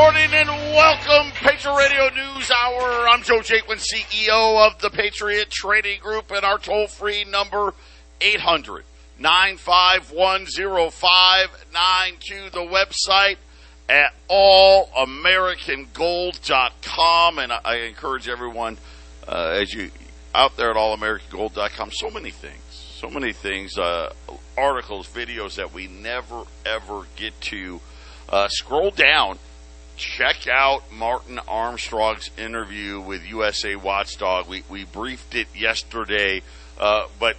morning and welcome, Patriot Radio News Hour. I'm Joe Jaquin, CEO of the Patriot Trading Group, and our toll-free number, 800-951-0592. The website at allamericangold.com, and I encourage everyone as you out there at allamericangold.com. So many things, articles, videos that we never ever get to. Scroll down, check out Martin Armstrong's interview with USA Watchdog. We briefed it yesterday, but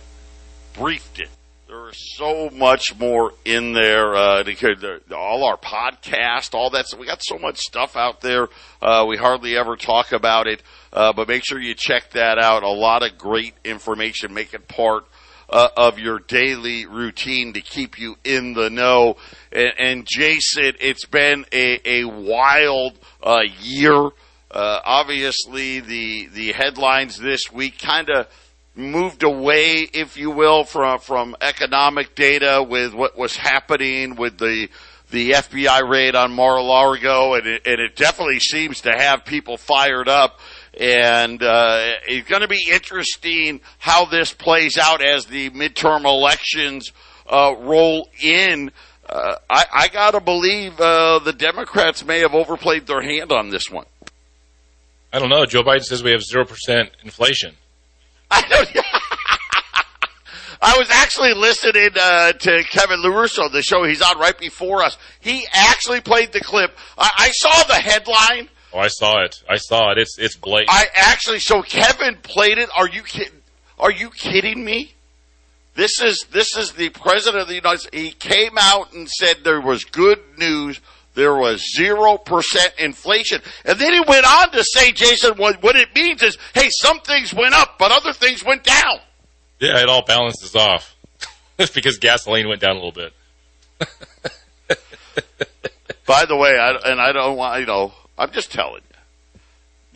briefed it. There is so much more in there. All our podcast, all that. So we got so much stuff out there. We hardly ever talk about it, but make sure you check that out. A lot of great information. Make it part of your daily routine to keep you in the know. And Jason, it's been a wild year. Obviously, the headlines this week kind of moved away, if you will, from economic data with what was happening with the FBI raid on Mar-a-Lago, and it definitely seems to have people fired up. And it's going to be interesting how this plays out as the midterm elections roll in. I got to believe the Democrats may have overplayed their hand on this one. I don't know. Joe Biden says we have 0% inflation. I was actually listening to Kevin LaRusso, the show he's on right before us. He actually played the clip. I saw the headline. Oh, I saw it. It's blatant. So Kevin played it. Are you kidding me? This is the president of the United States. He came out and said there was good news. There was 0% inflation. And then he went on to say, Jason, what it means is, hey, some things went up, but other things went down. Yeah, it all balances off. It's because gasoline went down a little bit. By the way, I don't want, I'm just telling you,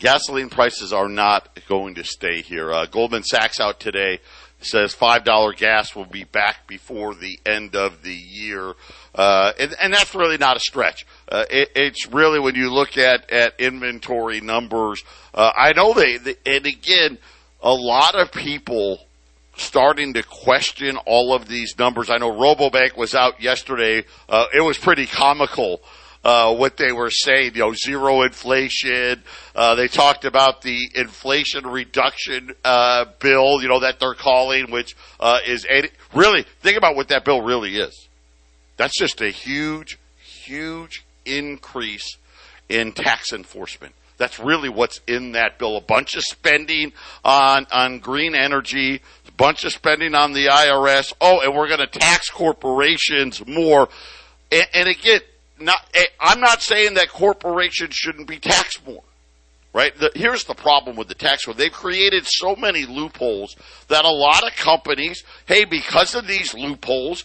gasoline prices are not going to stay here. Goldman Sachs out today says $5 gas will be back before the end of the year. And that's really not a stretch. It's really when you look at inventory numbers. I know and again, a lot of people starting to question all of these numbers. I know Rabobank was out yesterday. It was pretty comical. What they were saying, zero inflation. They talked about the inflation reduction bill, that they're calling, which is really, think about what that bill really is. That's just a huge, huge increase in tax enforcement. That's really what's in that bill. A bunch of spending on green energy, a bunch of spending on the IRS. Oh, and we're going to tax corporations more. And again, I'm not saying that corporations shouldn't be taxed more, right? Here's the problem with the tax code. They've created so many loopholes that a lot of companies, hey, because of these loopholes,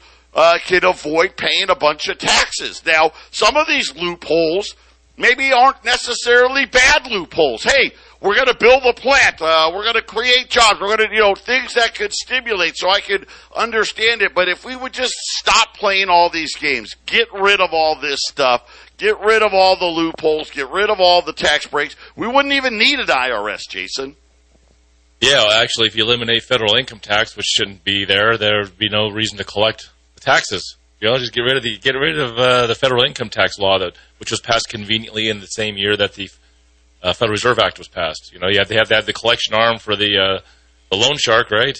can avoid paying a bunch of taxes. Now, some of these loopholes maybe aren't necessarily bad loopholes. Hey, we're going to build a plant. We're going to create jobs. We're going to, things that could stimulate, so I could understand it. But if we would just stop playing all these games, get rid of all this stuff, get rid of all the loopholes, get rid of all the tax breaks, we wouldn't even need an IRS, Jason. Yeah, actually, if you eliminate federal income tax, which shouldn't be there, there would be no reason to collect the taxes. Just get rid of the federal income tax law, which was passed conveniently in the same year that the Federal Reserve Act was passed. They have the collection arm for the loan shark, right?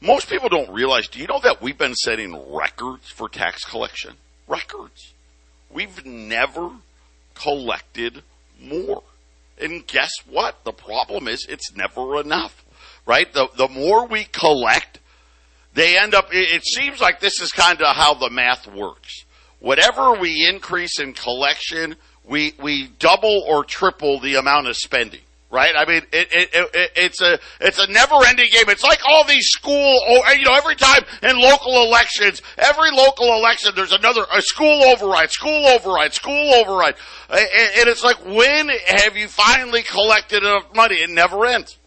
Most people don't realize. Do you know that we've been setting records for tax collection? Records. We've never collected more. And guess what? The problem is it's never enough, right? The more we collect, they end up. It seems like this is kind of how the math works. Whatever we increase in collection, we double or triple the amount of spending, right? I mean, it's a never-ending game. It's like all these every time in every local election, there's a school override. And it's like, when have you finally collected enough money? It never ends.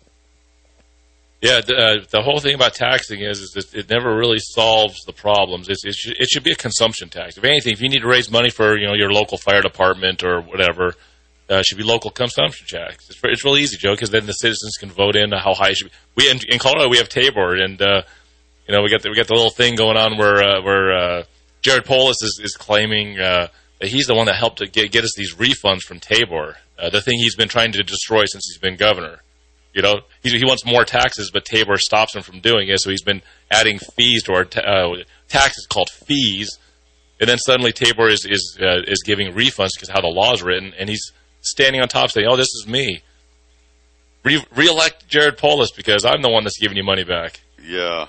Yeah, the whole thing about taxing is it never really solves the problems. It should be a consumption tax. If anything, if you need to raise money for your local fire department or whatever, it should be local consumption tax. It's real easy, Joe, because then the citizens can vote in how high it should be. In Colorado, we have Tabor, and we got the little thing going on where Jared Polis is claiming that he's the one that helped to get us these refunds from Tabor, the thing he's been trying to destroy since he's been governor. You know, he wants more taxes, but Tabor stops him from doing it. So he's been adding fees to our taxes called fees, and then suddenly Tabor is giving refunds because how the law's written, and he's standing on top saying, "Oh, this is me. Re-elect Jared Polis because I'm the one that's giving you money back." Yeah.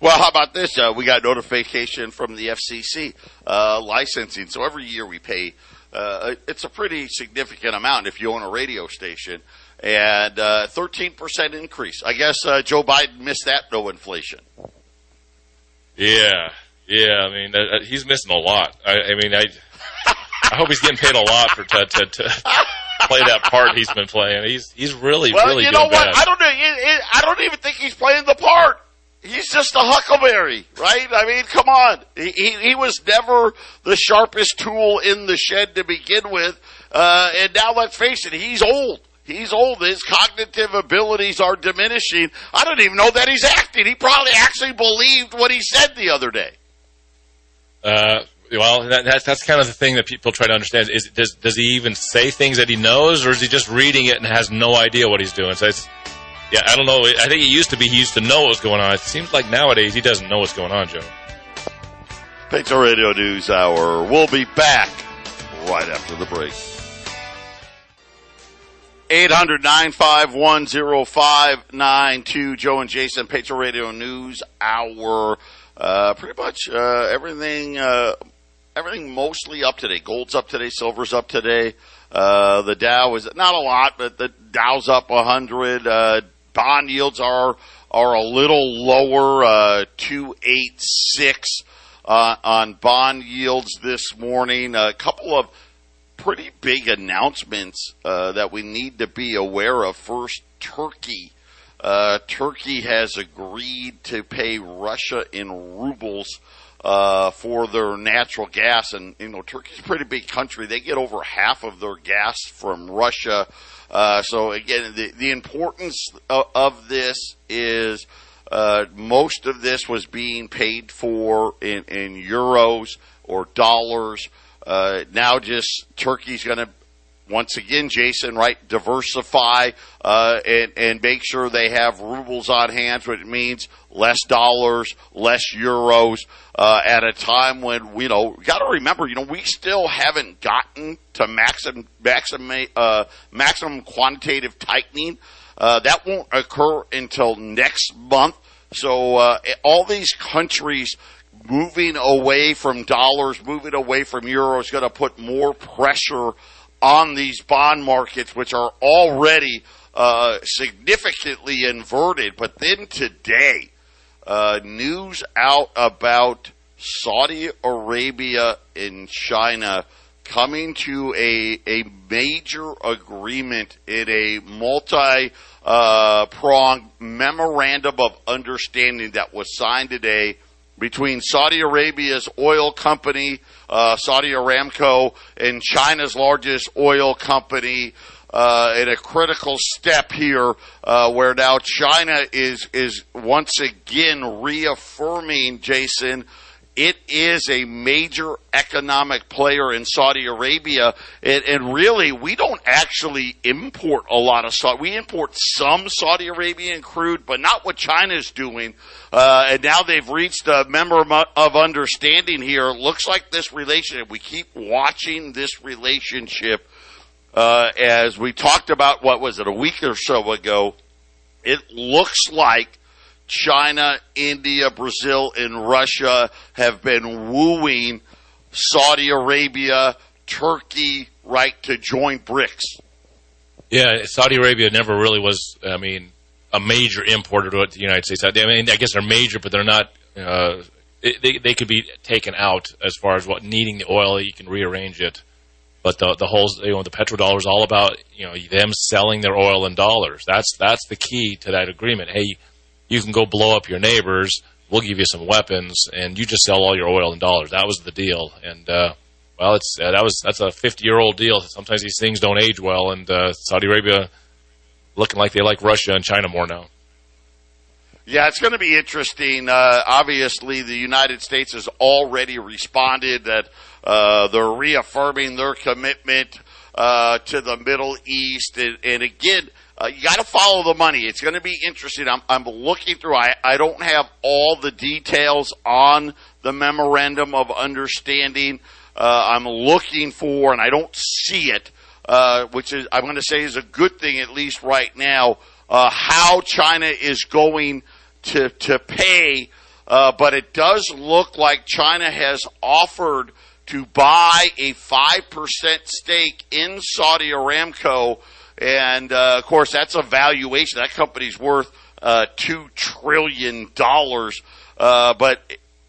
Well, how about this? We got notification from the FCC licensing. So every year we pay. It's a pretty significant amount if you own a radio station. And 13% increase. I guess Joe Biden missed that, no inflation. Yeah. I mean, he's missing a lot. I hope he's getting paid a lot to play that part he's been playing. He's really really. You know what? Bad. I don't know. I don't even think he's playing the part. He's just a huckleberry, right? I mean, come on. He was never the sharpest tool in the shed to begin with, and now let's face it, he's old. He's old. His cognitive abilities are diminishing. I don't even know that he's acting. He probably actually believed what he said the other day. Well, that's kind of the thing that people try to understand. Does he even say things that he knows, or is he just reading it and has no idea what he's doing? So I don't know. I think it used to be he used to know what was going on. It seems like nowadays he doesn't know what's going on, Joe. Patriot Radio News Hour. We'll be back right after the break. 800-951-0592. Joe and Jason, Patriot Radio News Hour. Pretty much everything mostly up today. Gold's up today. Silver's up today. The Dow is not a lot, but the Dow's up 100. Bond yields are a little lower, 286 on bond yields this morning. A couple of pretty big announcements that we need to be aware of. First, Turkey. Turkey has agreed to pay Russia in rubles for their natural gas. And, Turkey's a pretty big country. They get over half of their gas from Russia. So, again, the importance of this is most of this was being paid for in euros or dollars. Now just Turkey's going to, once again, Jason, right, diversify and make sure they have rubles on hand, which means less dollars, less euros at a time when, got to remember, we still haven't gotten to maximum quantitative tightening. That won't occur until next month. So all these countries moving away from dollars, moving away from euros, is going to put more pressure on these bond markets, which are already significantly inverted. But then today, news out about Saudi Arabia and China coming to a major agreement in a multi-pronged memorandum of understanding that was signed today between Saudi Arabia's oil company, Saudi Aramco, and China's largest oil company, in a critical step here, where now China is once again reaffirming, Jason, it is a major economic player in Saudi Arabia. And really, we don't actually import a lot of Saudi. We import some Saudi Arabian crude, but not what China's doing. And now they've reached a memorandum of understanding here. It looks like this relationship, we keep watching this relationship. As we talked about, what was it, a week or so ago, it looks like China, India, Brazil, and Russia have been wooing Saudi Arabia, Turkey, right, to join BRICS. Yeah, Saudi Arabia never really was, a major importer to the United States. I guess they're major, but they're not they could be taken out as far as what needing the oil, you can rearrange it. But the whole, the petrodollar is all about, them selling their oil in dollars. That's the key to that agreement. Hey, you can go blow up your neighbors, we'll give you some weapons, and you just sell all your oil in dollars. That was the deal. And, well, it's that's a 50-year-old deal. Sometimes these things don't age well, and Saudi Arabia looking like they like Russia and China more now. Yeah, it's going to be interesting. Obviously, the United States has already responded that they're reaffirming their commitment to the Middle East. And again, you got to follow the money. It's going to be interesting. I'm looking through. I don't have all the details on the memorandum of understanding. I'm looking for, and I don't see it, which is, I'm going to say, is a good thing, at least right now, how China is going to pay. But it does look like China has offered to buy a 5% stake in Saudi Aramco. And, of course, that's a valuation. That company's worth $2 trillion. But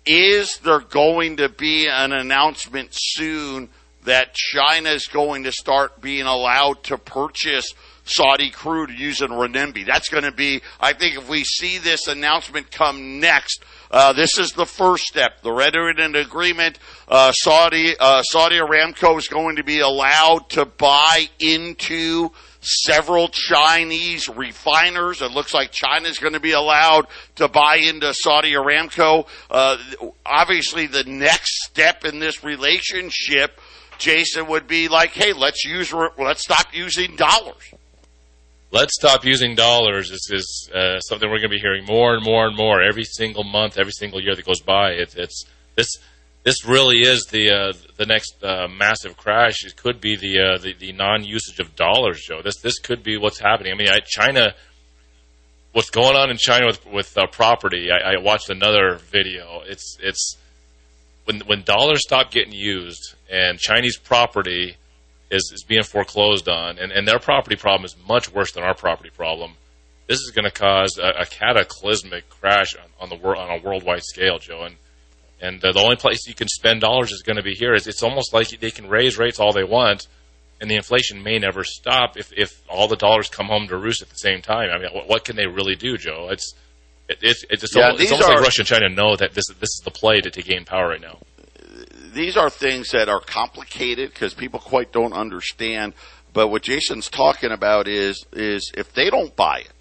is there going to be an announcement soon that China is going to start being allowed to purchase Saudi crude using renminbi? That's going to be, I think if we see this announcement come next, this is the first step. They're entering an agreement. Saudi Aramco is going to be allowed to buy into several Chinese refiners. It looks like China is going to be allowed to buy into Saudi Aramco. Obviously, the next step in this relationship, Jason, would be like, hey, let's stop using dollars. Let's stop using dollars. This is something we're going to be hearing more and more and more every single month, every single year that goes by. This really is the next massive crash. It could be the non-usage of dollars, Joe. This could be what's happening. I mean, China, what's going on in China with property? I watched another video. It's when dollars stop getting used and Chinese property is being foreclosed on, and their property problem is much worse than our property problem. This is going to cause a cataclysmic crash on a worldwide scale, Joe. And the only place you can spend dollars is going to be here. It's almost like they can raise rates all they want, and the inflation may never stop if all the dollars come home to roost at the same time. I mean, what can they really do, Joe? It's almost like Russia and China know that this is the play to gain power right now. These are things that are complicated because people quite don't understand. But what Jason's talking about is if they don't buy it,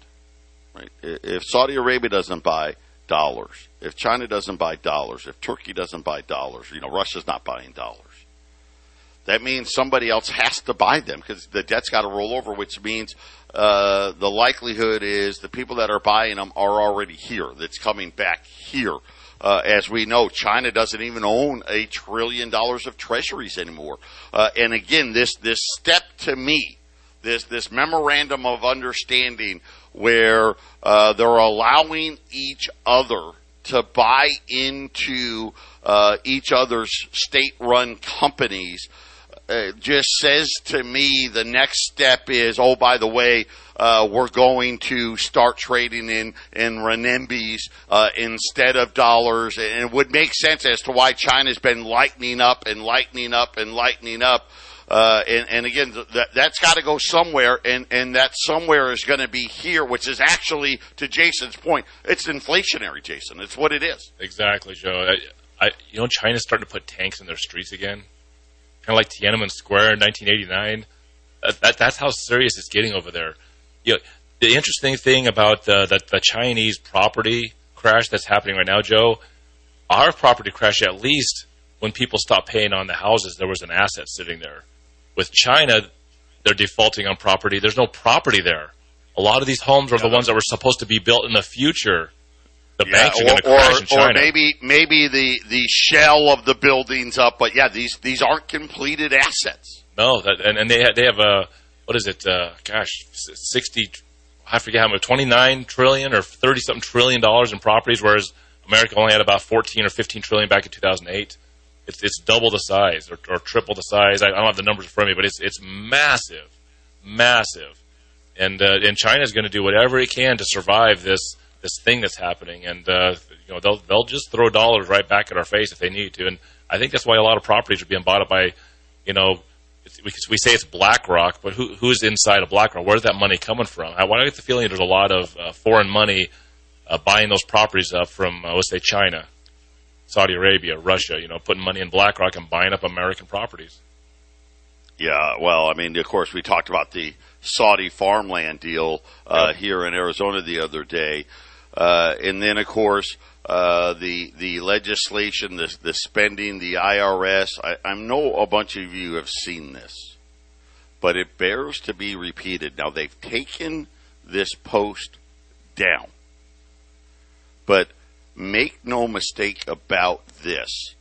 right? If Saudi Arabia doesn't buy dollars, if China doesn't buy dollars, if Turkey doesn't buy dollars, Russia's not buying dollars. That means somebody else has to buy them because the debt's got to roll over, which means the likelihood is the people that are buying them are already here. That's coming back here. As we know, China doesn't even own $1 trillion of treasuries anymore. And again, this step to me, this memorandum of understanding where they're allowing each other to buy into each other's state-run companies just says to me the next step is, oh, by the way, we're going to start trading in renminbis instead of dollars. And it would make sense as to why China's been lightening up. And again, that's got to go somewhere, and that somewhere is going to be here, which is actually, to Jason's point, it's inflationary, Jason. It's what it is. Exactly, Joe. China's starting to put tanks in their streets again, kind of like Tiananmen Square in 1989. That's how serious it's getting over there. The interesting thing about the Chinese property crash that's happening right now, Joe, our property crash, at least when people stopped paying on the houses, there was an asset sitting there. With China, they're defaulting on property. There's no property there. A lot of these homes are the ones that were supposed to be built in the future. The banks are going to crash in China. Or maybe the shell of the building's up, but these aren't completed assets. No, they have a, what is it? 29 trillion or 30 something trillion dollars in properties, whereas America only had about 14 or 15 trillion back in 2008. It's double the size or triple the size. I don't have the numbers in front of me, but it's massive, and China's going to do whatever it can to survive this thing that's happening, and they'll just throw dollars right back at our face if they need to. And I think that's why a lot of properties are being bought up by, we say it's BlackRock, but who's inside of BlackRock? Where's that money coming from? I get the feeling there's a lot of foreign money buying those properties up from, let's say, China, Saudi Arabia, Russia, you know, putting money in BlackRock and buying up American properties. Yeah, well, I mean, of course, we talked about the Saudi farmland deal here in Arizona the other day. And then, of course, the legislation, the spending, the IRS. I know a bunch of you have seen this, but it bears to be repeated. Now, they've taken this post down. But make no mistake about this.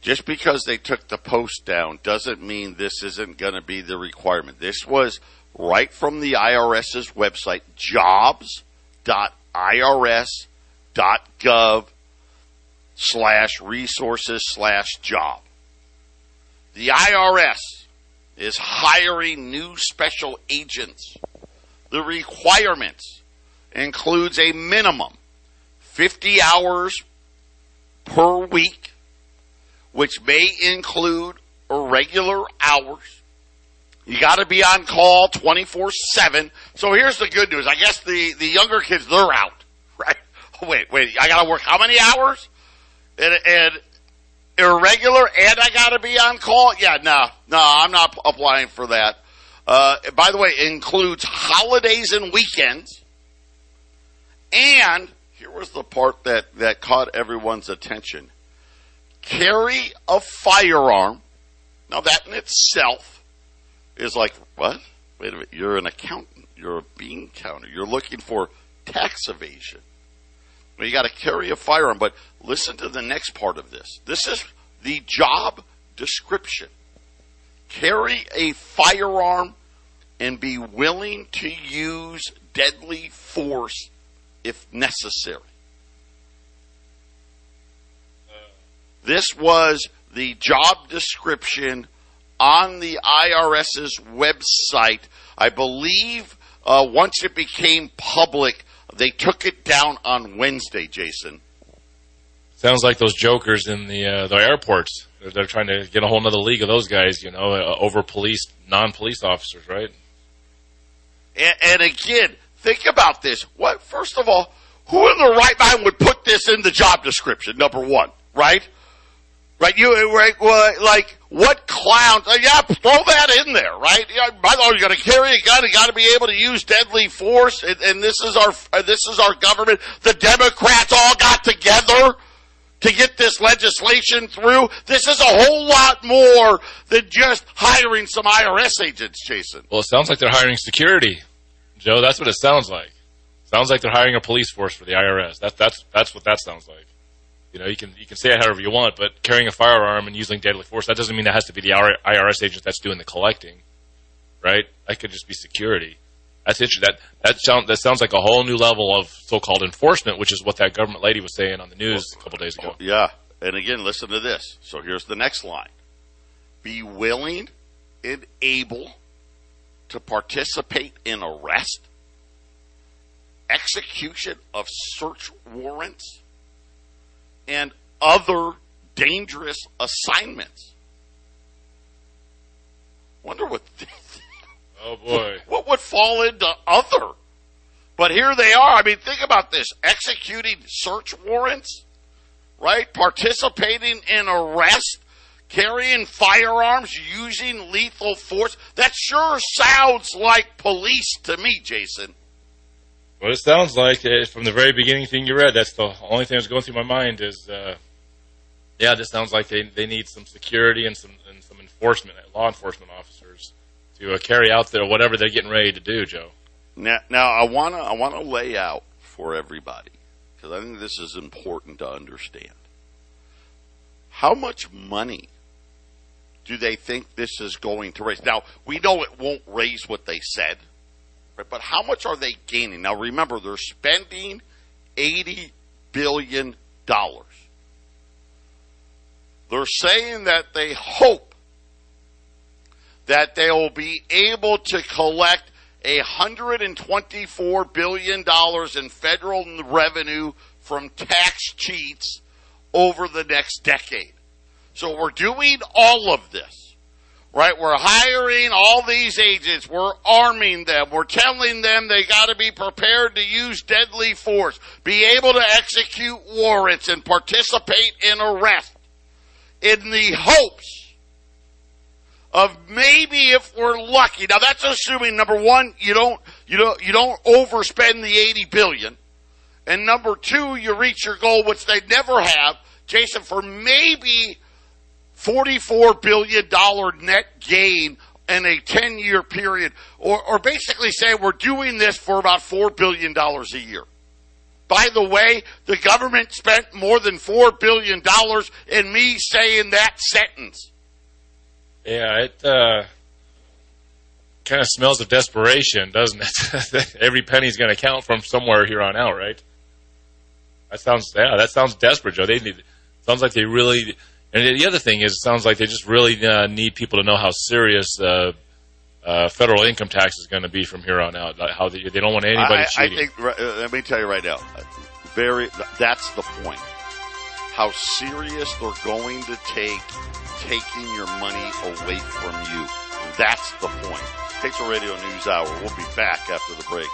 Just because they took the post down doesn't mean this isn't going to be the requirement. This was right from the IRS's website, jobs.irs.gov/resources/job. The IRS is hiring new special agents. The requirements includes a minimum 50 hours per week, which may include irregular hours. You got to be on call 24/7. So here's the good news. I guess the younger kids, they're out, right? Wait. I got to work how many hours? And irregular, and I got to be on call? Yeah, no, I'm not applying for that. By the way, it includes holidays and weekends. And here was the part that caught everyone's attention. Carry a firearm. Now, that in itself is like, what? Wait a minute. You're an accountant. You're a bean counter. You're looking for tax evasion. Well, you got to carry a firearm. But listen to the next part of this. This is the job description. Carry a firearm and be willing to use deadly force if necessary. This was the job description on the IRS's website. I believe once it became public, they took it down on Wednesday, Jason. Sounds like those jokers in the airports. They're trying to get a whole nother league of those guys, you know, over-policed, non-police officers, right? And again, think about this. What? First of all, who in their right mind would put this in the job description, number one, right? Right, like, what clown? Yeah, throw that in there, right? Yeah, by the way, you're going to carry a gun. You got to be able to use deadly force, and this is our government. The Democrats all got together to get this legislation through. This is a whole lot more than just hiring some IRS agents, Jason. Well, it sounds like they're hiring security, Joe. That's what it sounds like. Sounds like they're hiring a police force for the IRS. That's what that sounds like. You know, you can say it however you want, but carrying a firearm and using deadly force, that doesn't mean that has to be the IRS agent that's doing the collecting, right? That could just be security. That's interesting. That sounds like a whole new level of so-called enforcement, which is what that government lady was saying on the news a couple days ago. Oh, yeah, and again, listen to this. So here's the next line. Be willing and able to participate in arrest, execution of search warrants, and other dangerous assignments. Wonder what. Oh boy! What would fall into other? But here they are. I mean, think about this: executing search warrants, right? Participating in arrest, carrying firearms, using lethal force. That sure sounds like police to me, Jason. Well, it sounds like from the very beginning thing you read, that's the only thing that's going through my mind is, yeah, this sounds like they need some security and some enforcement, law enforcement officers to carry out their whatever they're getting ready to do, Joe. Now I wanna lay out for everybody, because I think this is important to understand. How much money do they think this is going to raise? Now, we know it won't raise what they said. But how much are they gaining? Now, remember, they're spending $80 billion. They're saying that they hope that they will be able to collect $124 billion in federal revenue from tax cheats over the next decade. So we're doing all of this right? We're hiring all these agents. We're arming them. We're telling them they got to be prepared to use deadly force, be able to execute warrants, and participate in arrest in the hopes of maybe if we're lucky. Now, that's assuming, number one, you don't overspend the $80 billion. And number two, you reach your goal, which they never have, Jason, for maybe $44 billion net gain in a 10-year period, or basically say we're doing this for about $4 billion a year. By the way, the government spent more than $4 billion in me saying that sentence. Yeah, it kind of smells of desperation, doesn't it? Every penny's going to count from somewhere here on out, right? That sounds desperate, Joe. Sounds like they really... And the other thing is, it sounds like they just really need people to know how serious federal income tax is going to be from here on out. How they don't want anybody cheating. I think, let me tell you right now, that's the point. How serious they're going to take taking your money away from you. That's the point. Patriot Radio News Hour. We'll be back after the break.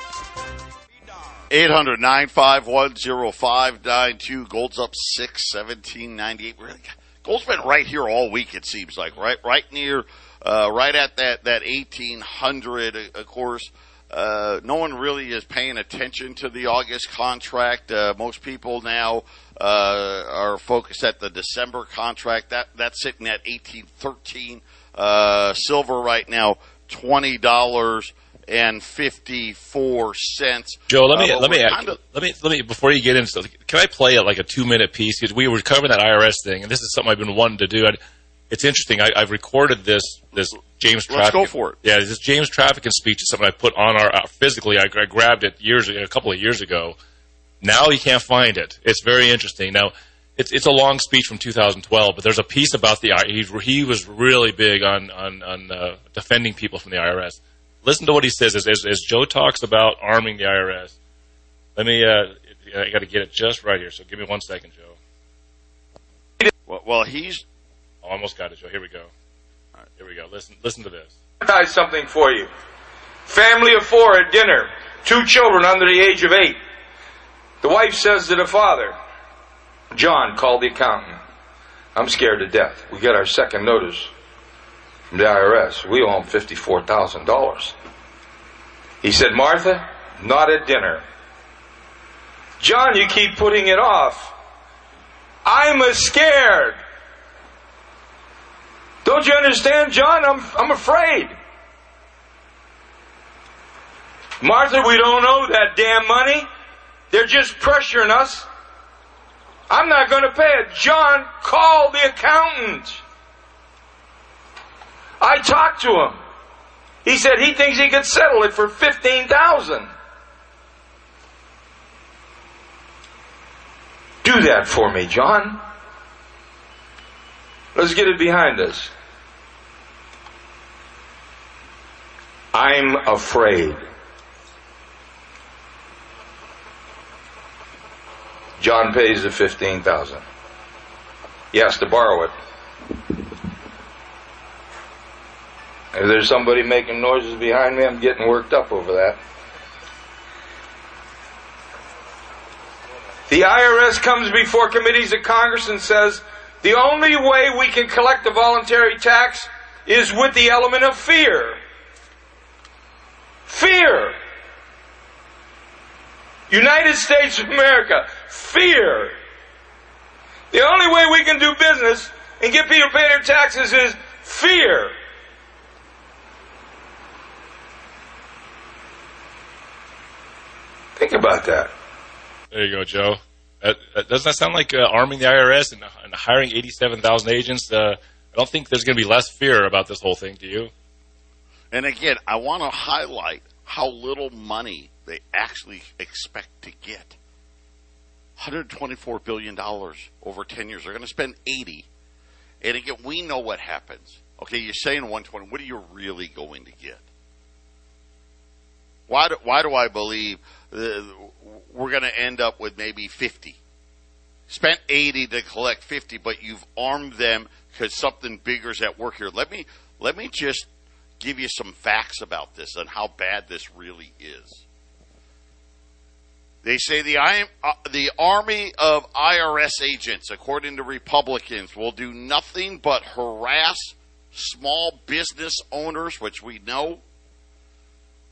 800-951-0592. Gold's up 617.98. Really? Gold's been right here all week, it seems like, right at that 1800. Of course, no one really is paying attention to the August contract. Most people now are focused at the December contract. That's sitting at 1813. Silver right now, $20.54. Joe, let me before you get into stuff, can I play it like a 2-minute piece? Because we were covering that IRS thing, and this is something I've been wanting to do. It's interesting. I've recorded this James Trafficking. Let's go for it. Yeah, this James Trafficking speech is something I put on our physically. I grabbed it a couple of years ago. Now you can't find it. It's very interesting. Now it's a long speech from 2012, but there's a piece about the IRS. He was really big on defending people from the IRS. Listen to what he says as Joe talks about arming the IRS. Let me, I got to get it just right here, so give me 1 second, Joe. Well, he's... Oh, I almost got it, Joe. Here we go. All right, here we go. Listen to this. I'll something for you. Family of four at dinner, 2 children under the age of 8. The wife says to the father, John, call the accountant. I'm scared to death. We get our second notice from the IRS. We owe him $54,000. He said, Martha, not at dinner. John, you keep putting it off. I'm scared. Don't you understand, John? I'm afraid. Martha, we don't owe that damn money. They're just pressuring us. I'm not going to pay it. John, call the accountant. I talked to him. He said he thinks he could settle it for $15,000. Do that for me, John. Let's get it behind us. I'm afraid. John pays the $15,000. He has to borrow it. If there's somebody making noises behind me, I'm getting worked up over that. The IRS comes before committees of Congress and says, the only way we can collect the voluntary tax is with the element of fear. Fear. United States of America, fear. The only way we can do business and get people to pay their taxes is fear. Think about that. There you go, Joe. Doesn't that sound like arming the IRS and hiring 87,000 agents? I don't think there's going to be less fear about this whole thing, do you? And again, I want to highlight how little money they actually expect to get. $124 billion over 10 years. They're going to spend 80. And again, we know what happens. Okay, you're saying 120. What are you really going to get? Why do I believe we're going to end up with maybe 50? Spent 80 to collect 50, but you've armed them because something bigger is at work here. Let me just give you some facts about this and how bad this really is. They say the army of IRS agents, according to Republicans, will do nothing but harass small business owners, which we know.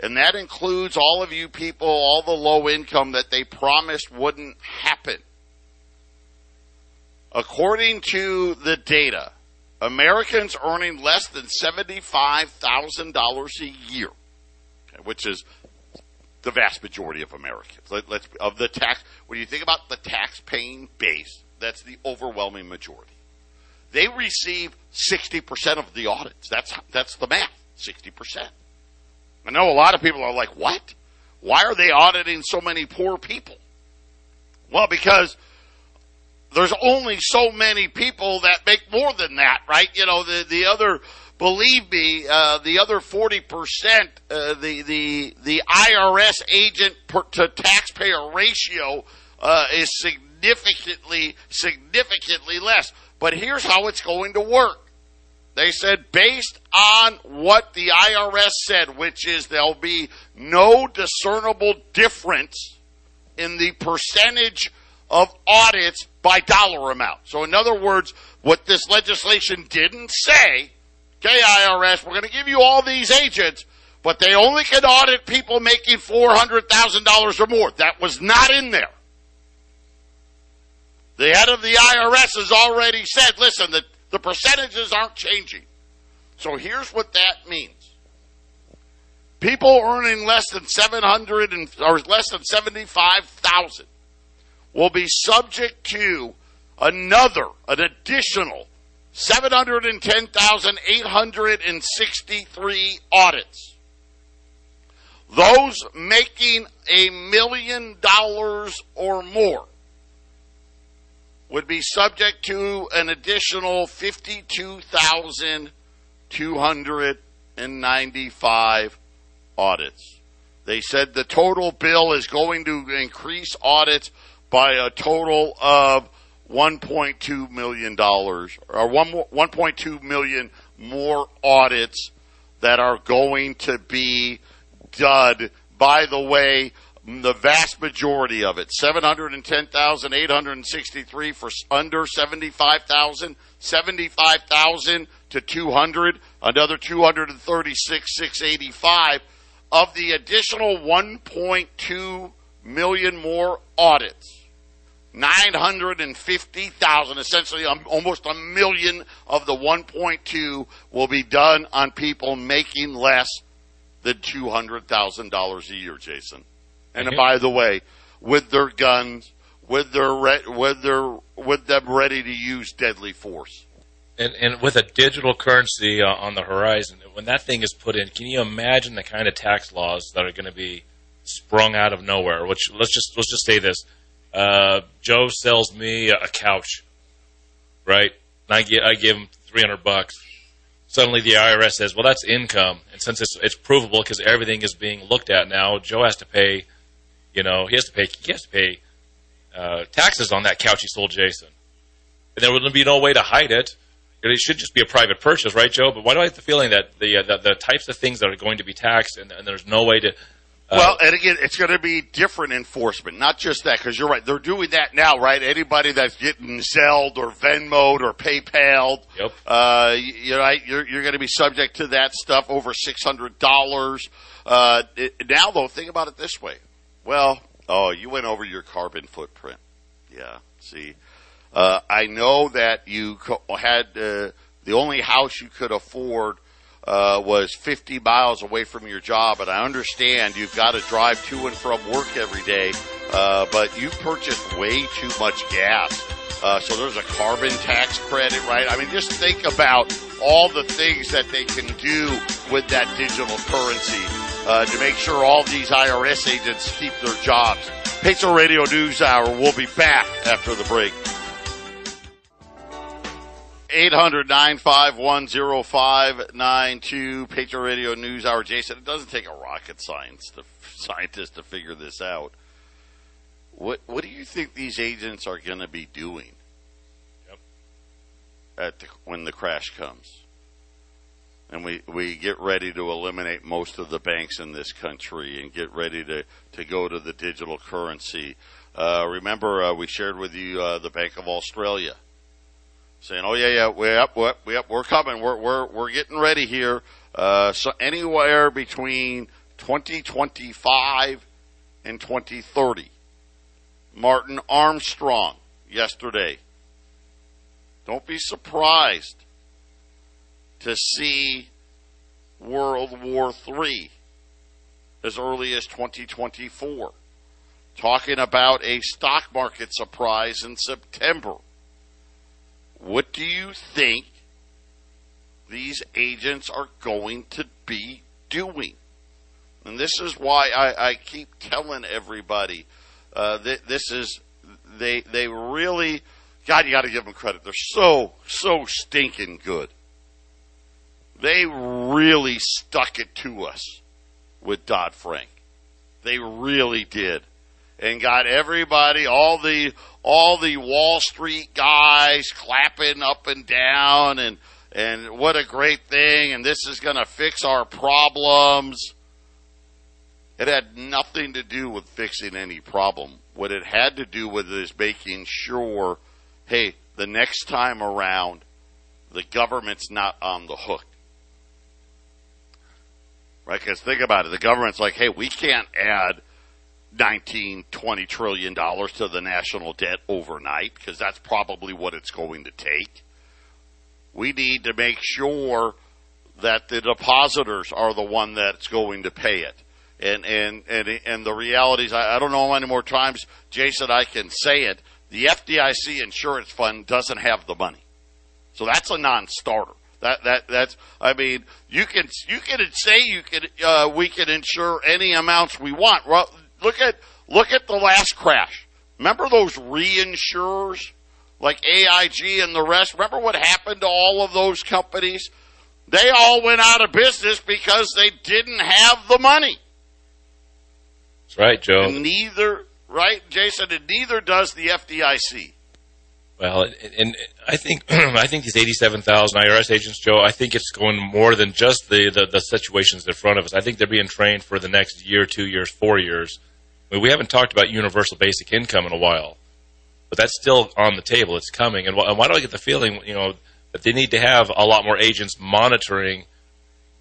And that includes all of you people, all the low income that they promised wouldn't happen. According to the data, Americans earning less than $75,000 a year, which is the vast majority of Americans. Of the tax, when you think about the tax-paying base, that's the overwhelming majority. They receive 60% of the audits. That's the math, 60%. I know a lot of people are like, what? Why are they auditing so many poor people? Well, because there's only so many people that make more than that, right? You know, the other, believe me, the other 40%, the IRS agent to taxpayer ratio is significantly less. But here's how it's going to work. They said, based on what the IRS said, which is there'll be no discernible difference in the percentage of audits by dollar amount. So in other words, what this legislation didn't say, okay, IRS, we're going to give you all these agents, but they only can audit people making $400,000 or more. That was not in there. The head of the IRS has already said, listen, the percentages aren't changing. So here's what that means. People earning less than $75,000 will be subject to an additional 710,863 audits. Those making $1 million or more would be subject to an additional 52,295 audits. They said the total bill is going to increase audits by a total of $1.2 million, or 1.2 million more audits that are going to be done. By the way, the vast majority of it, 710,863 for under 75,000, 75,000 to 200, another 236,685. Of the additional 1.2 million more audits, 950,000, essentially almost 1 million of the 1.2 will be done on people making less than $200,000 a year, Jason. And by the way, with their guns, with them ready to use deadly force, and with a digital currency on the horizon, when that thing is put in, can you imagine the kind of tax laws that are going to be sprung out of nowhere? Which let's just say this: Joe sells me a couch, right? And I give him $300. Suddenly the IRS says, "Well, that's income," and since it's provable because everything is being looked at now, Joe has to pay. You know, he has to pay taxes on that couch he sold Jason. And there would be no way to hide it. It should just be a private purchase, right, Joe? But why do I have the feeling that the types of things that are going to be taxed and there's no way to... Well, and again, it's going to be different enforcement, not just that, because you're right. They're doing that now, right? Anybody that's getting Zelled or Venmoed or PayPal'd, yep. You're going to be subject to that stuff over $600. Now, though, think about it this way. Well, oh, you went over your carbon footprint. Yeah, see. I know that you had the only house you could afford was 50 miles away from your job, and I understand you've got to drive to and from work every day, but you purchased way too much gas. So there's a carbon tax credit, right? I mean, just think about all the things that they can do with that digital currency to make sure all these IRS agents keep their jobs. Patriot Radio News Hour. We'll be back after the break. 800-951-0592, Patriot Radio News Hour. Jason, it doesn't take a rocket scientist to figure this out. What do you think these agents are going to be doing? Yep. at the, when the crash comes. And we get ready to eliminate most of the banks in this country and get ready to go to the digital currency. Remember, we shared with you the Bank of Australia saying, oh, yeah, we're coming. We're getting ready here. So anywhere between 2025 and 2030. Martin Armstrong yesterday. Don't be surprised to see World War III as early as 2024. Talking about a stock market surprise in September. What do you think these agents are going to be doing? And this is why I keep telling everybody this is, they really, God, you got to give them credit. They're so stinking good. They really stuck it to us with Dodd-Frank. They really did. And got everybody, all the Wall Street guys clapping up and down and what a great thing, and this is going to fix our problems. It had nothing to do with fixing any problem. What it had to do with is making sure, hey, the next time around, the government's not on the hook. Right, because think about it. The government's like, hey, we can't add $19, $20 trillion to the national debt overnight because that's probably what it's going to take. We need to make sure that the depositors are the one that's going to pay it. And the reality is, I don't know how many more times, Jason, I can say it, the FDIC insurance fund doesn't have the money. So that's a non-starter. That's I mean, you can say we can insure any amounts we want. Well, look at the last crash. Remember those reinsurers like AIG and the rest? Remember what happened to all of those companies? They all went out of business because they didn't have the money. That's right, Joe. And neither, right, Jason, and neither does the FDIC. Well, and I think these 87,000 IRS agents, Joe, I think it's going more than just the situations in front of us. I think they're being trained for the next year, 2 years, 4 years. I mean, we haven't talked about universal basic income in a while, but that's still on the table. It's coming. And why do I get the feeling, you know, that they need to have a lot more agents monitoring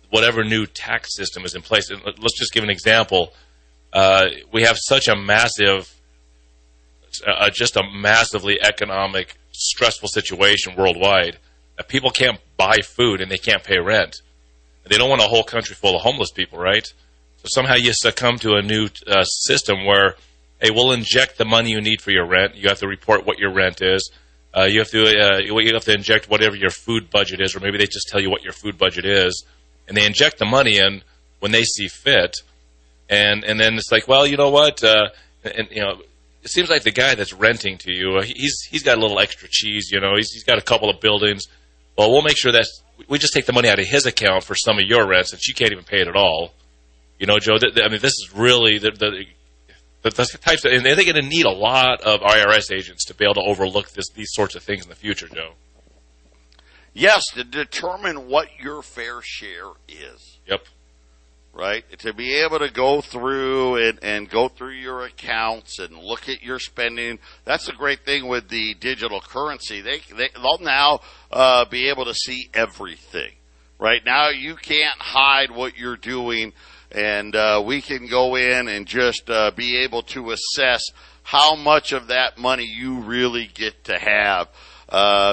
whatever new tax system is in place? And let's just give an example. We have such a massive... just a massively economic, stressful situation worldwide that people can't buy food and they can't pay rent. They don't want a whole country full of homeless people, right? So somehow you succumb to a new system where, hey, we'll inject the money you need for your rent. You have to report what your rent is. You have to inject whatever your food budget is, or maybe they just tell you what your food budget is, and they inject the money in when they see fit. And then it's like, well, you know what? It seems like the guy that's renting to you, he's got a little extra cheese, you know. He's got a couple of buildings. Well, we'll make sure that we just take the money out of his account for some of your rents, and she can't even pay it at all. You know, Joe, I mean, this is really the types of – and they're going to need a lot of IRS agents to be able to overlook these sorts of things in the future, Joe. Yes, to determine what your fair share is. Yep. Right, to be able to go through and go through your accounts and look at your spending. That's the great thing with the digital currency. They'll now be able to see everything. Right now, you can't hide what you're doing, and we can go in and just be able to assess how much of that money you really get to have,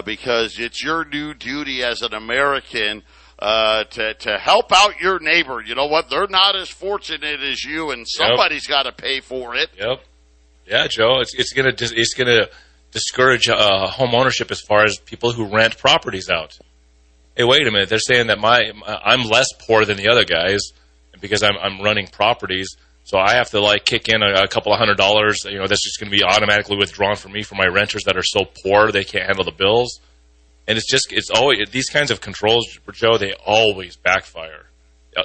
because it's your new duty as an American to help out your neighbor. You know what? They're not as fortunate as you, and somebody's got to pay for it. Yep. Yeah, Joe. It's gonna discourage home ownership as far as people who rent properties out. Hey, wait a minute. They're saying that I'm less poor than the other guys because I'm running properties, so I have to like kick in a couple of $100. You know, that's just going to be automatically withdrawn from me for my renters that are so poor they can't handle the bills. And it's always these kinds of controls, Joe. They always backfire.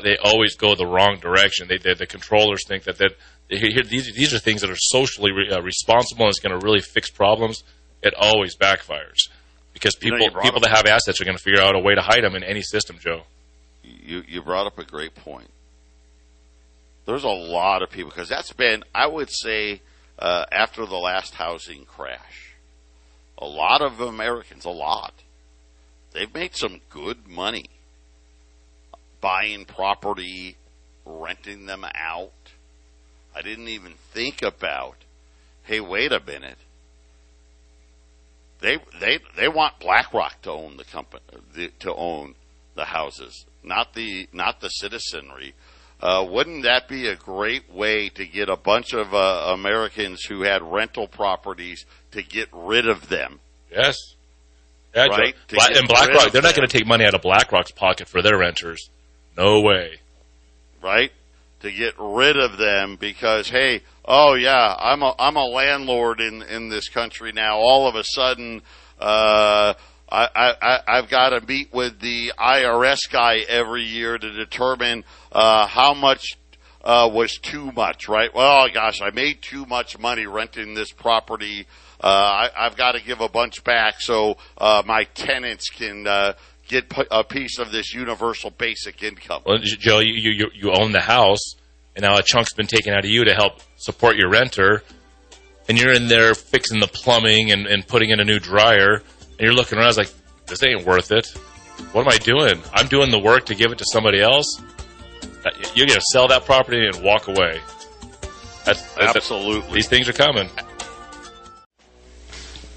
They always go the wrong direction. The controllers think that these are things that are socially responsible and it's going to really fix problems. It always backfires. because people that have assets are going to figure out a way to hide them in any system, Joe. You brought up a great point. There's a lot of people, because that's been, I would say, after the last housing crash, a lot of Americans, they've made some good money buying property, renting them out. I didn't even think about, hey, wait a minute. They want BlackRock to own the company, to own the houses, not the citizenry. Wouldn't that be a great way to get a bunch of Americans who had rental properties to get rid of them? Yes. Yeah, right? And BlackRock, they're not going to take money out of BlackRock's pocket for their renters. No way. Right? To get rid of them because, hey, oh yeah, I'm a landlord in this country now. All of a sudden, I've got to meet with the IRS guy every year to determine how much was too much, right? Well, gosh, I made too much money renting this property. I've got to give a bunch back so my tenants can get a piece of this universal basic income. Well, Joe, you own the house, and now a chunk's been taken out of you to help support your renter, and you're in there fixing the plumbing and putting in a new dryer, and you're looking around, it's like, this ain't worth it. What am I doing? I'm doing the work to give it to somebody else. You're going to sell that property and walk away. That's absolutely. These things are coming.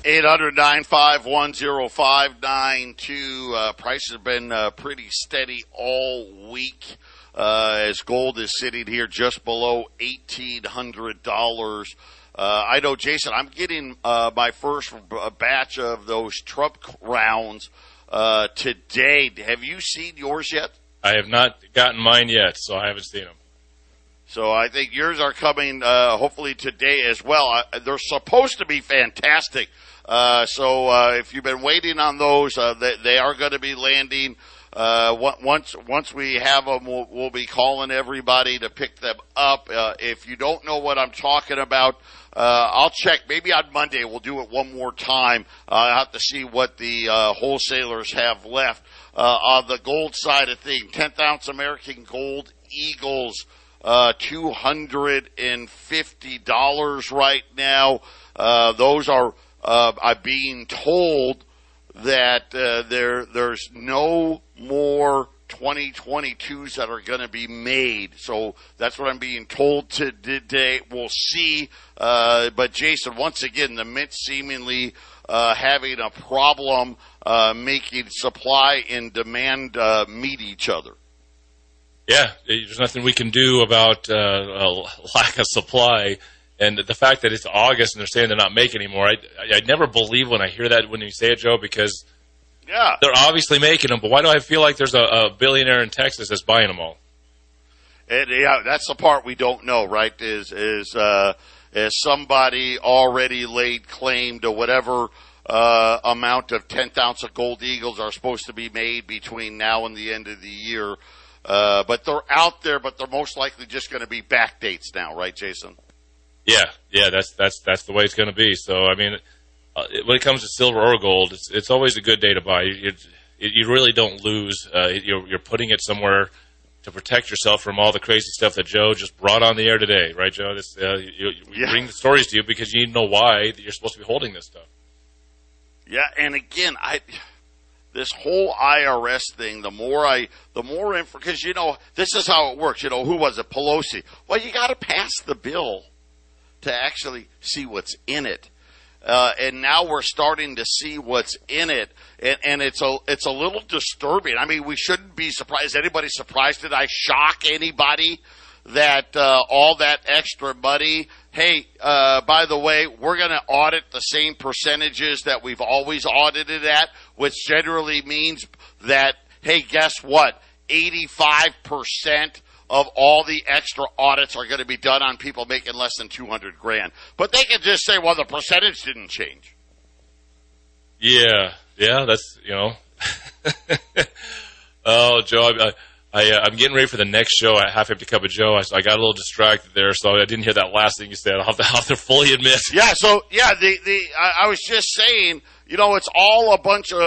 800-951-0592. Prices have been pretty steady all week as gold is sitting here just below $1,800. I know, Jason, I'm getting my first batch of those Trump rounds today. Have you seen yours yet? I have not gotten mine yet, so I haven't seen them. So I think yours are coming hopefully today as well. They're supposed to be fantastic. So if you've been waiting on those, they are going to be landing. Once we have them, we'll be calling everybody to pick them up. If you don't know what I'm talking about, I'll check. Maybe on Monday we'll do it one more time. I'll have to see what the wholesalers have left. On the gold side of things, 10th ounce American Gold Eagles, $250 right now. Those are, I'm being told that there's no more 2022s that are going to be made. So that's what I'm being told today. We'll see. But Jason, once again, the mint seemingly having a problem making supply and demand meet each other. Yeah, there's nothing we can do about a lack of supply. And the fact that it's August and they're saying they're not making anymore, I never believe when I hear that when you say it, Joe, because they're obviously making them. But why do I feel like there's a billionaire in Texas that's buying them all? And, yeah, that's the part we don't know, right, is somebody already laid claim to whatever amount of 10th ounce of Gold Eagles are supposed to be made between now and the end of the year. But they're out there, but they're most likely just going to be back dates now, right, Jason? Yeah, that's the way it's going to be. So I mean, when it comes to silver or gold, it's always a good day to buy. You really don't lose. You're putting it somewhere to protect yourself from all the crazy stuff that Joe just brought on the air today, right, Joe? This, we bring the stories to you because you need to know why that you're supposed to be holding this stuff. Yeah, and again, this whole IRS thing, the more info, because you know this is how it works. You know, who was it? Pelosi. Well, you got to pass the bill to actually see what's in it. And now we're starting to see what's in it. And it's a little disturbing. I mean, we shouldn't be surprised. Anybody surprised? Did I shock anybody that all that extra money? Hey, by the way, we're going to audit the same percentages that we've always audited at, which generally means that, hey, guess what? 85% of all the extra audits are going to be done on people making less than $200,000, but they can just say, "Well, the percentage didn't change." Yeah, that's Oh, Joe, I'm getting ready for the next show at Half Empty Cup of Joe. I got a little distracted there, so I didn't hear that last thing you said. I'll have to fully admit. Yeah, I was just saying. You know, it's all a bunch of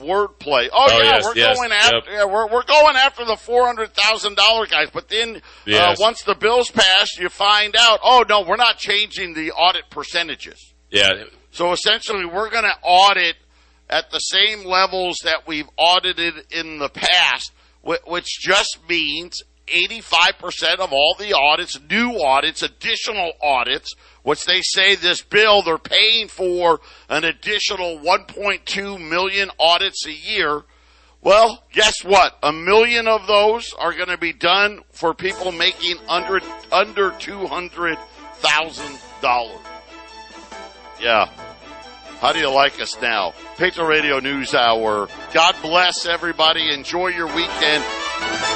wordplay. We're going after the $400,000 guys, but then once the bill's passed, you find out, oh no, we're not changing the audit percentages. Yeah. So essentially, we're going to audit at the same levels that we've audited in the past, which just means 85% of all the audits, new audits, additional audits, which they say this bill, they're paying for an additional 1.2 million audits a year. Well, guess what? 1 million of those are going to be done for people making under $200,000. Yeah. How do you like us now? Patriot Radio News Hour. God bless everybody. Enjoy your weekend.